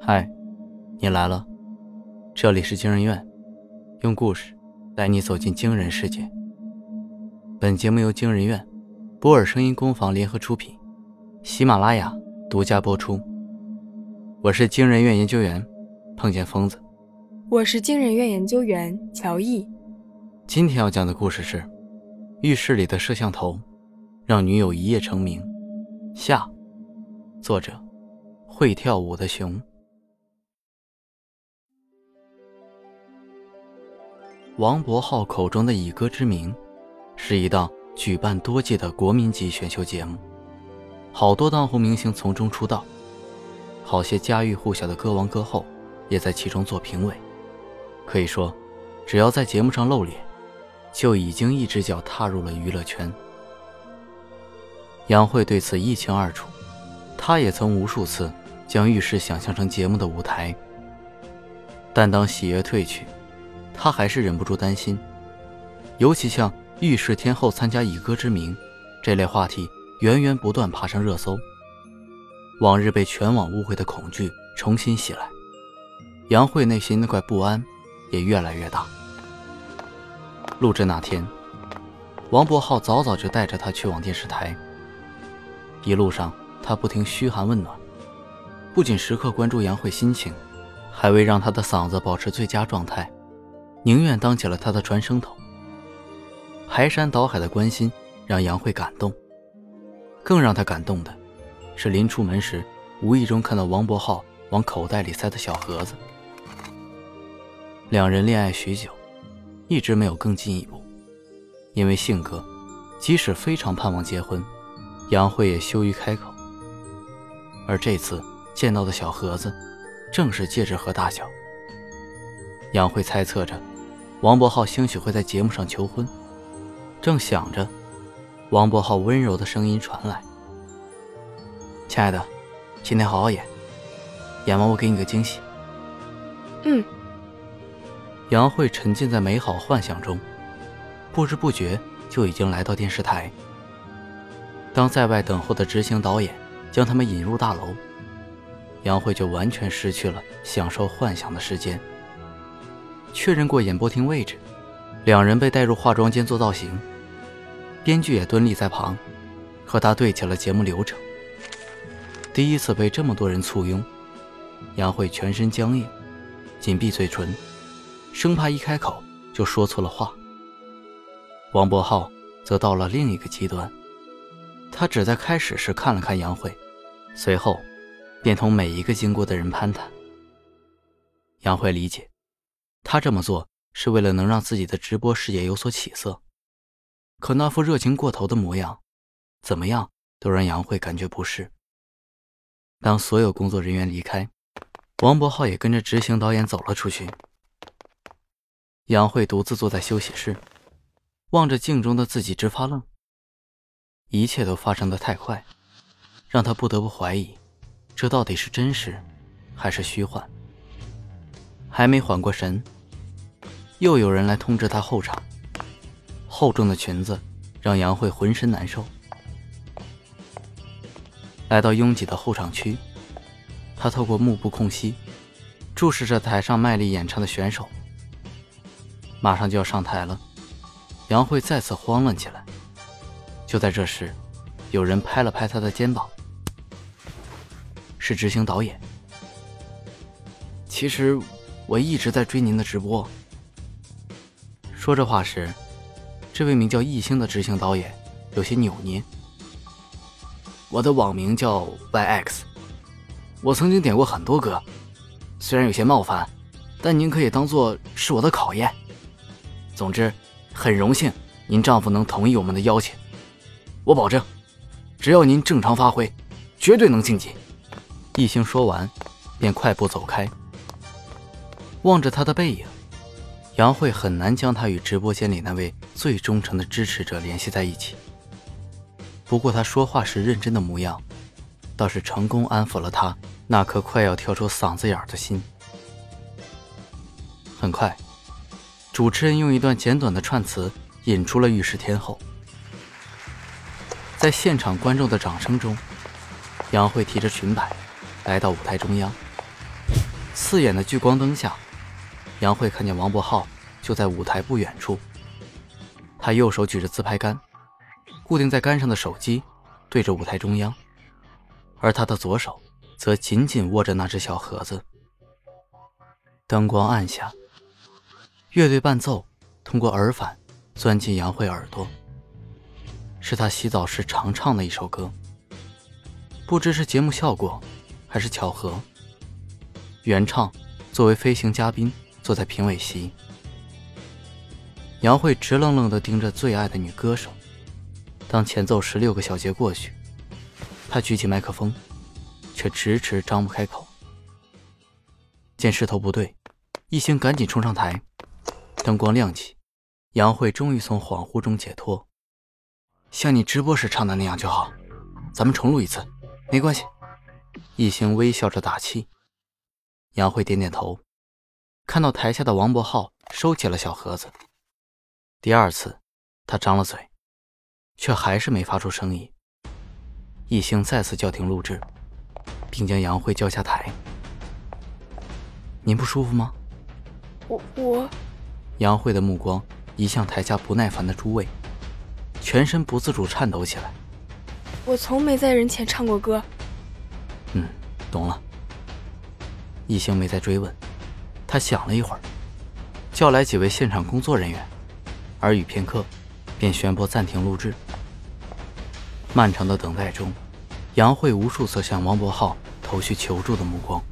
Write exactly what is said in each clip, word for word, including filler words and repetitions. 嗨，你来了，这里是惊人院，用故事带你走进惊人世界。本节目由惊人院、波尔声音工坊联合出品，喜马拉雅独家播出。我是惊人院研究员碰见疯子，我是惊人院研究员乔毅。今天要讲的故事是浴室里的摄像头让女友一夜成名下，作者会跳舞的熊。王伯浩口中的以歌之名是一档举办多季的国民级选秀节目，好多当红明星从中出道，好些家喻户晓的歌王歌后也在其中做评委。可以说只要在节目上露脸，就已经一只脚踏入了娱乐圈。杨慧对此一清二楚，她也曾无数次将浴室想象成节目的舞台，但当喜悦褪去，她还是忍不住担心。尤其像浴室天后参加以歌之名这类话题源源不断爬上热搜，往日被全网误会的恐惧重新袭来，杨慧内心那块不安也越来越大。录制那天，王伯浩早早就带着他去往电视台，一路上他不停嘘寒问暖，不仅时刻关注杨慧心情，还为让她的嗓子保持最佳状态，宁愿当起了她的传声筒。排山倒海的关心让杨慧感动，更让她感动的是临出门时无意中看到王伯浩往口袋里塞的小盒子。两人恋爱许久，一直没有更进一步，因为性格即使非常盼望结婚，杨慧也羞于开口。而这次见到的小盒子正是戒指盒大小，杨慧猜测着王伯浩兴许会在节目上求婚。正想着，王伯浩温柔的声音传来，亲爱的，今天好好演，演完我给你个惊喜。嗯。杨慧沉浸在美好幻想中，不知不觉就已经来到电视台。当在外等候的执行导演将他们引入大楼，杨慧就完全失去了享受幻想的时间。确认过演播厅位置，两人被带入化妆间做造型，编剧也蹲立在旁和他对起了节目流程。第一次被这么多人簇拥，杨慧全身僵硬，紧闭嘴唇，生怕一开口就说错了话。王伯浩则到了另一个极端，他只在开始时看了看杨慧，随后便同每一个经过的人攀谈。杨慧理解，他这么做是为了能让自己的直播事业有所起色，可那副热情过头的模样怎么样都让杨慧感觉不适。当所有工作人员离开，王伯浩也跟着执行导演走了出去。杨慧独自坐在休息室，望着镜中的自己直发愣。一切都发生得太快，让她不得不怀疑这到底是真实还是虚幻。还没缓过神，又有人来通知她候场。厚重的裙子让杨慧浑身难受。来到拥挤的候场区，她透过幕布空隙注视着台上卖力演唱的选手。马上就要上台了，杨慧再次慌乱起来。就在这时，有人拍了拍她的肩膀，是执行导演。其实我一直在追您的直播。说这话时，这位名叫易星的执行导演有些扭捏。我的网名叫 Y X， 我曾经点过很多歌，虽然有些冒犯，但您可以当作是我的考验。总之，很荣幸您丈夫能同意我们的邀请，我保证，只要您正常发挥，绝对能晋级。一星说完，便快步走开。望着他的背影，杨慧很难将他与直播间里那位最忠诚的支持者联系在一起。不过他说话时认真的模样，倒是成功安抚了他那颗快要跳出嗓子眼的心。很快，主持人用一段简短的串词引出了浴室天后。在现场观众的掌声中，杨慧提着裙摆来到舞台中央，刺眼的聚光灯下，杨慧看见王博浩就在舞台不远处。他右手举着自拍杆，固定在杆上的手机对着舞台中央，而他的左手则紧紧握着那只小盒子。灯光暗下，乐队伴奏通过耳返钻进杨慧耳朵，是他洗澡时常唱的一首歌。不知是节目效果还是巧合，原唱作为飞行嘉宾坐在评委席，杨慧直愣愣地盯着最爱的女歌手。当前奏十六个小节过去，她举起麦克风却迟迟张不开口。见势头不对，一行赶紧冲上台，灯光亮起，杨慧终于从恍惚中解脱。像你直播时唱的那样就好，咱们重录一次，没关系。一行微笑着打气。杨慧点点头，看到台下的王博浩收起了小盒子。第二次，他张了嘴，却还是没发出声音。一行再次叫停录制，并将杨慧叫下台。您不舒服吗？我我。杨慧的目光移向台下不耐烦的诸位，全身不自主颤抖起来。我从没在人前唱过歌。嗯，懂了。一行没再追问，他想了一会儿，叫来几位现场工作人员，耳语片刻，便宣布暂停录制。漫长的等待中，杨慧无数次向王博浩投去求助的目光，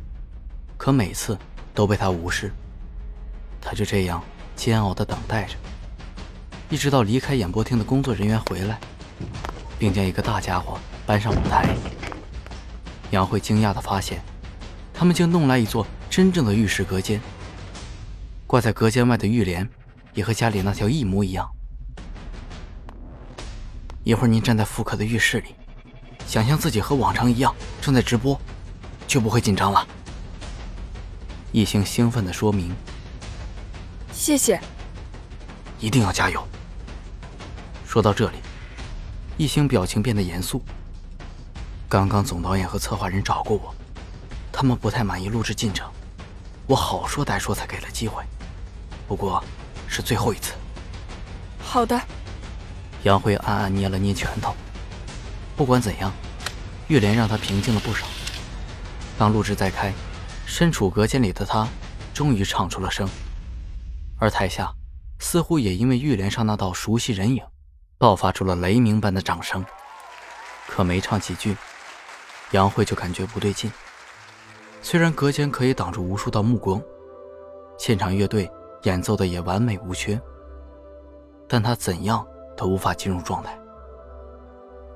可每次都被他无视。他就这样煎熬地等待着，一直到离开演播厅的工作人员回来，并将一个大家伙搬上舞台。杨慧惊讶地发现，他们竟弄来一座真正的玉石隔间，挂在隔间外的玉帘也和家里那条一模一样。一会儿您站在妇科的浴室里，想象自己和往常一样正在直播，就不会紧张了。一行兴奋地说明。谢谢，一定要加油。说到这里，一行表情变得严肃。刚刚总导演和策划人找过我，他们不太满意录制进程，我好说歹说才给了机会，不过是最后一次。好的。杨慧暗暗捏了捏拳头。不管怎样，玉莲让她平静了不少。当录制再开，身处隔间里的她终于唱出了声，而台下似乎也因为玉莲上那道熟悉人影爆发出了雷鸣般的掌声。可没唱几句，杨慧就感觉不对劲。虽然隔间可以挡住无数道目光，现场乐队演奏的也完美无缺，但他怎样都无法进入状态，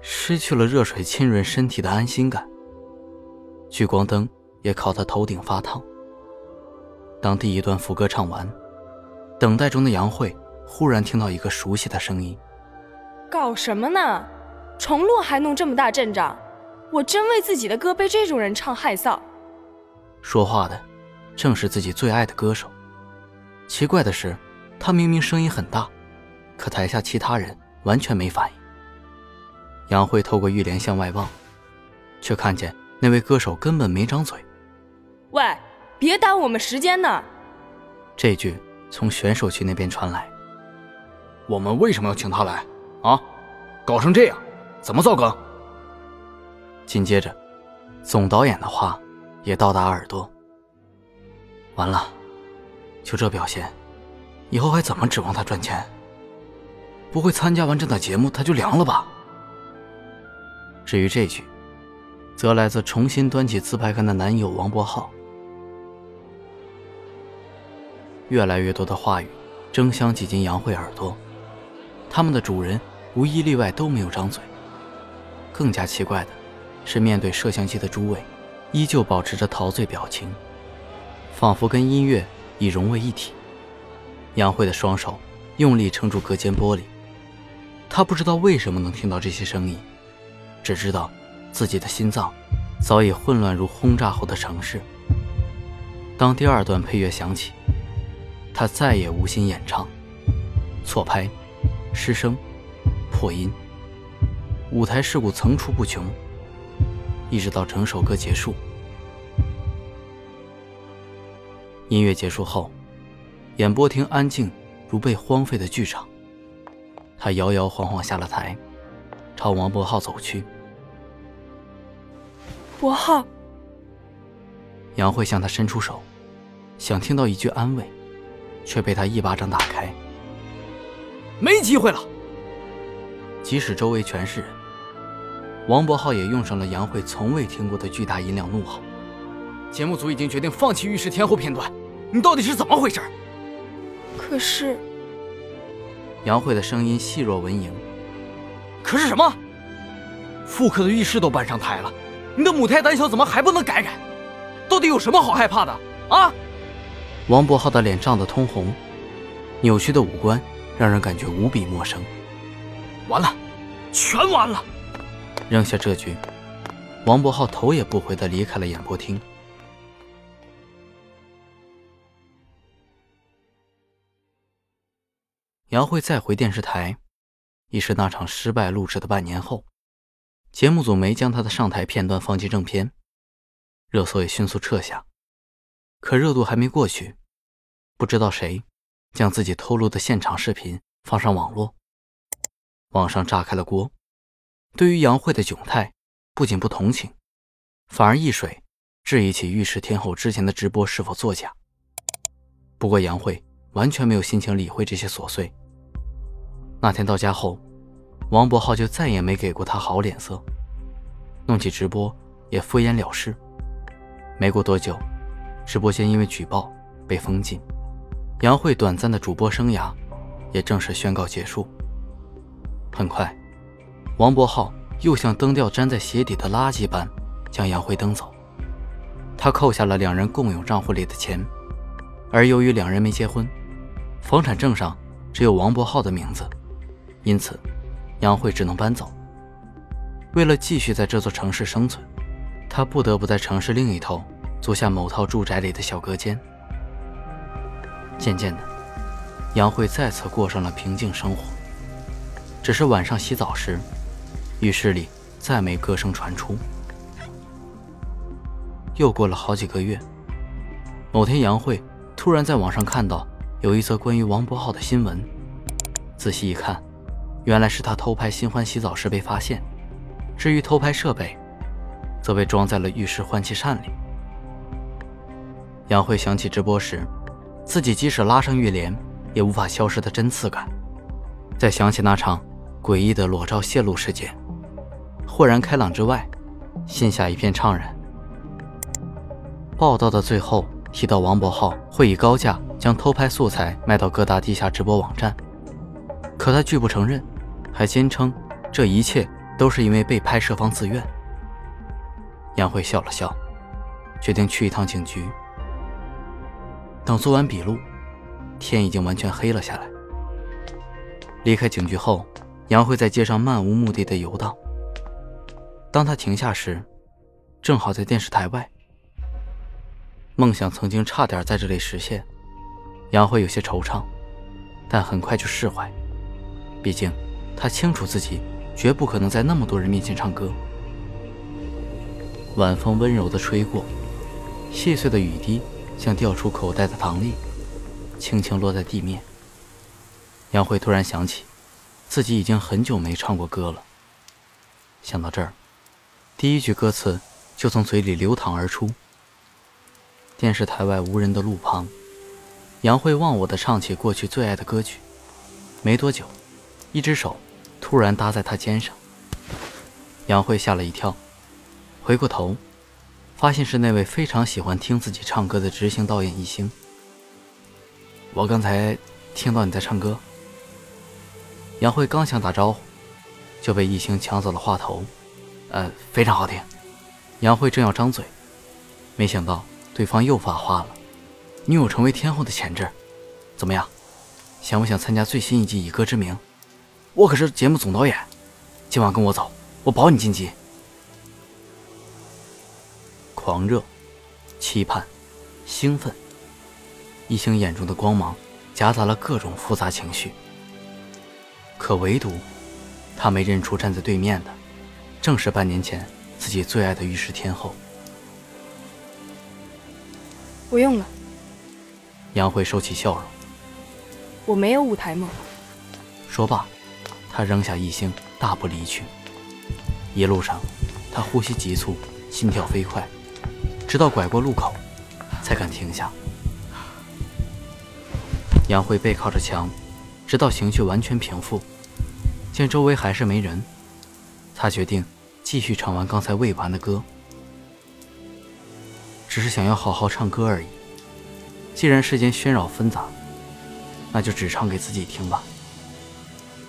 失去了热水浸润身体的安心感。聚光灯也烤他头顶发烫。当第一段副歌唱完，等待中的杨慧忽然听到一个熟悉的声音：搞什么呢？重录还弄这么大阵仗，我真为自己的歌被这种人唱害臊。说话的正是自己最爱的歌手。奇怪的是，他明明声音很大，可台下其他人完全没反应。杨慧透过玉帘向外望，却看见那位歌手根本没张嘴。喂，别耽误我们时间呢！这句从选手区那边传来。我们为什么要请他来啊？搞成这样，怎么造梗？紧接着，总导演的话也到达耳朵。完了，就这表现，以后还怎么指望他赚钱？不会参加完这档节目他就凉了吧？至于这句，则来自重新端起自拍杆的男友王博浩。越来越多的话语争相挤进杨慧耳朵，他们的主人无一例外都没有张嘴。更加奇怪的是，面对摄像机的诸位依旧保持着陶醉表情，仿佛跟音乐已融为一体。杨慧的双手用力撑住隔间玻璃，她不知道为什么能听到这些声音，只知道自己的心脏早已混乱如轰炸后的城市。当第二段配乐响起，他再也无心演唱，错拍、失声、破音，舞台事故层出不穷，一直到整首歌结束。音乐结束后，演播厅安静如被荒废的剧场。他摇摇晃晃下了台，朝王博浩走去。博浩，杨慧向他伸出手，想听到一句安慰，却被他一巴掌打开。没机会了！即使周围全是人，王博浩也用上了杨慧从未听过的巨大音量怒吼。节目组已经决定放弃《玉石天后》片段，你到底是怎么回事？可是，杨慧的声音细若蚊蝇。可是什么？妇科的浴室都搬上台了，你的母胎胆小怎么还不能改改？到底有什么好害怕的啊？王博浩的脸涨得通红，扭曲的五官让人感觉无比陌生。完了，全完了！扔下这句，王博浩头也不回地离开了演播厅。杨慧再回电视台，亦是那场失败录制的半年后，节目组没将她的上台片段放进正片，热搜也迅速撤下。可热度还没过去，不知道谁将自己偷录的现场视频放上网络，网上炸开了锅。对于杨慧的窘态，不仅不同情，反而一水质疑起玉石天后之前的直播是否作假。不过杨慧完全没有心情理会这些琐碎。那天到家后，王博浩就再也没给过她好脸色，弄起直播也敷衍了事。没过多久，直播间因为举报被封禁，杨慧短暂的主播生涯也正式宣告结束。很快，王博浩又像灯吊粘在鞋底的垃圾般将杨慧蹬走，他扣下了两人共有账户里的钱，而由于两人没结婚，房产证上只有王博浩的名字，因此杨慧只能搬走。为了继续在这座城市生存，他不得不在城市另一头租下某套住宅里的小隔间。渐渐的，杨慧再次过上了平静生活，只是晚上洗澡时，浴室里再没歌声传出。又过了好几个月，某天杨慧突然在网上看到有一则关于王博浩的新闻，仔细一看，原来是他偷拍新欢洗澡时被发现，至于偷拍设备则被装在了浴室换气扇里。杨慧想起直播时自己即使拉上浴帘也无法消失的针刺感，再想起那场诡异的裸照泄露事件，豁然开朗之外，心下一片怅然。报道的最后提到王博浩会以高价将偷拍素材卖到各大地下直播网站，可他拒不承认，还坚称这一切都是因为被拍摄方自愿。杨慧笑了笑，决定去一趟警局。等做完笔录，天已经完全黑了下来。离开警局后，杨慧在街上漫无目的地游荡。当她停下时，正好在电视台外。梦想曾经差点在这里实现，杨慧有些惆怅，但很快就释怀。毕竟，她清楚自己绝不可能在那么多人面前唱歌。晚风温柔地吹过，细碎的雨滴像掉出口袋的糖粒，轻轻落在地面。杨慧突然想起自己已经很久没唱过歌了，想到这儿，第一句歌词就从嘴里流淌而出。电视台外无人的路旁，杨慧忘我地唱起过去最爱的歌曲。没多久，一只手突然搭在她肩上，杨慧吓了一跳，回过头发现是那位非常喜欢听自己唱歌的执行导演一星。我刚才听到你在唱歌。杨慧刚想打招呼，就被一星抢走了话头。呃，非常好听。杨慧正要张嘴，没想到对方又发话了。你有成为天后的潜质，怎么样？想不想参加最新一季《以歌之名》？我可是节目总导演，今晚跟我走，我保你晋级。狂热、期盼、兴奋，一星眼中的光芒夹杂了各种复杂情绪。可唯独他没认出站在对面的正是半年前自己最爱的玉石天后。不用了，杨慧收起笑容。我没有舞台梦。说罢，他扔下一星，大步离去。一路上，他呼吸急促，心跳飞快，直到拐过路口，才敢停下。杨慧背靠着墙，直到情绪完全平复，见周围还是没人，他决定继续唱完刚才未完的歌。只是想要好好唱歌而已，既然世间喧扰纷杂，那就只唱给自己听吧。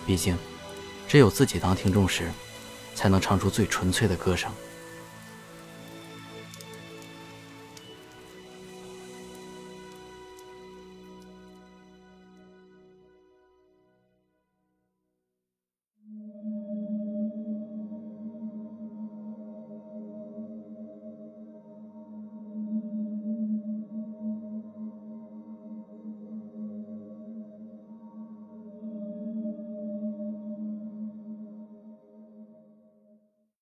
毕竟只有自己当听众时，才能唱出最纯粹的歌声。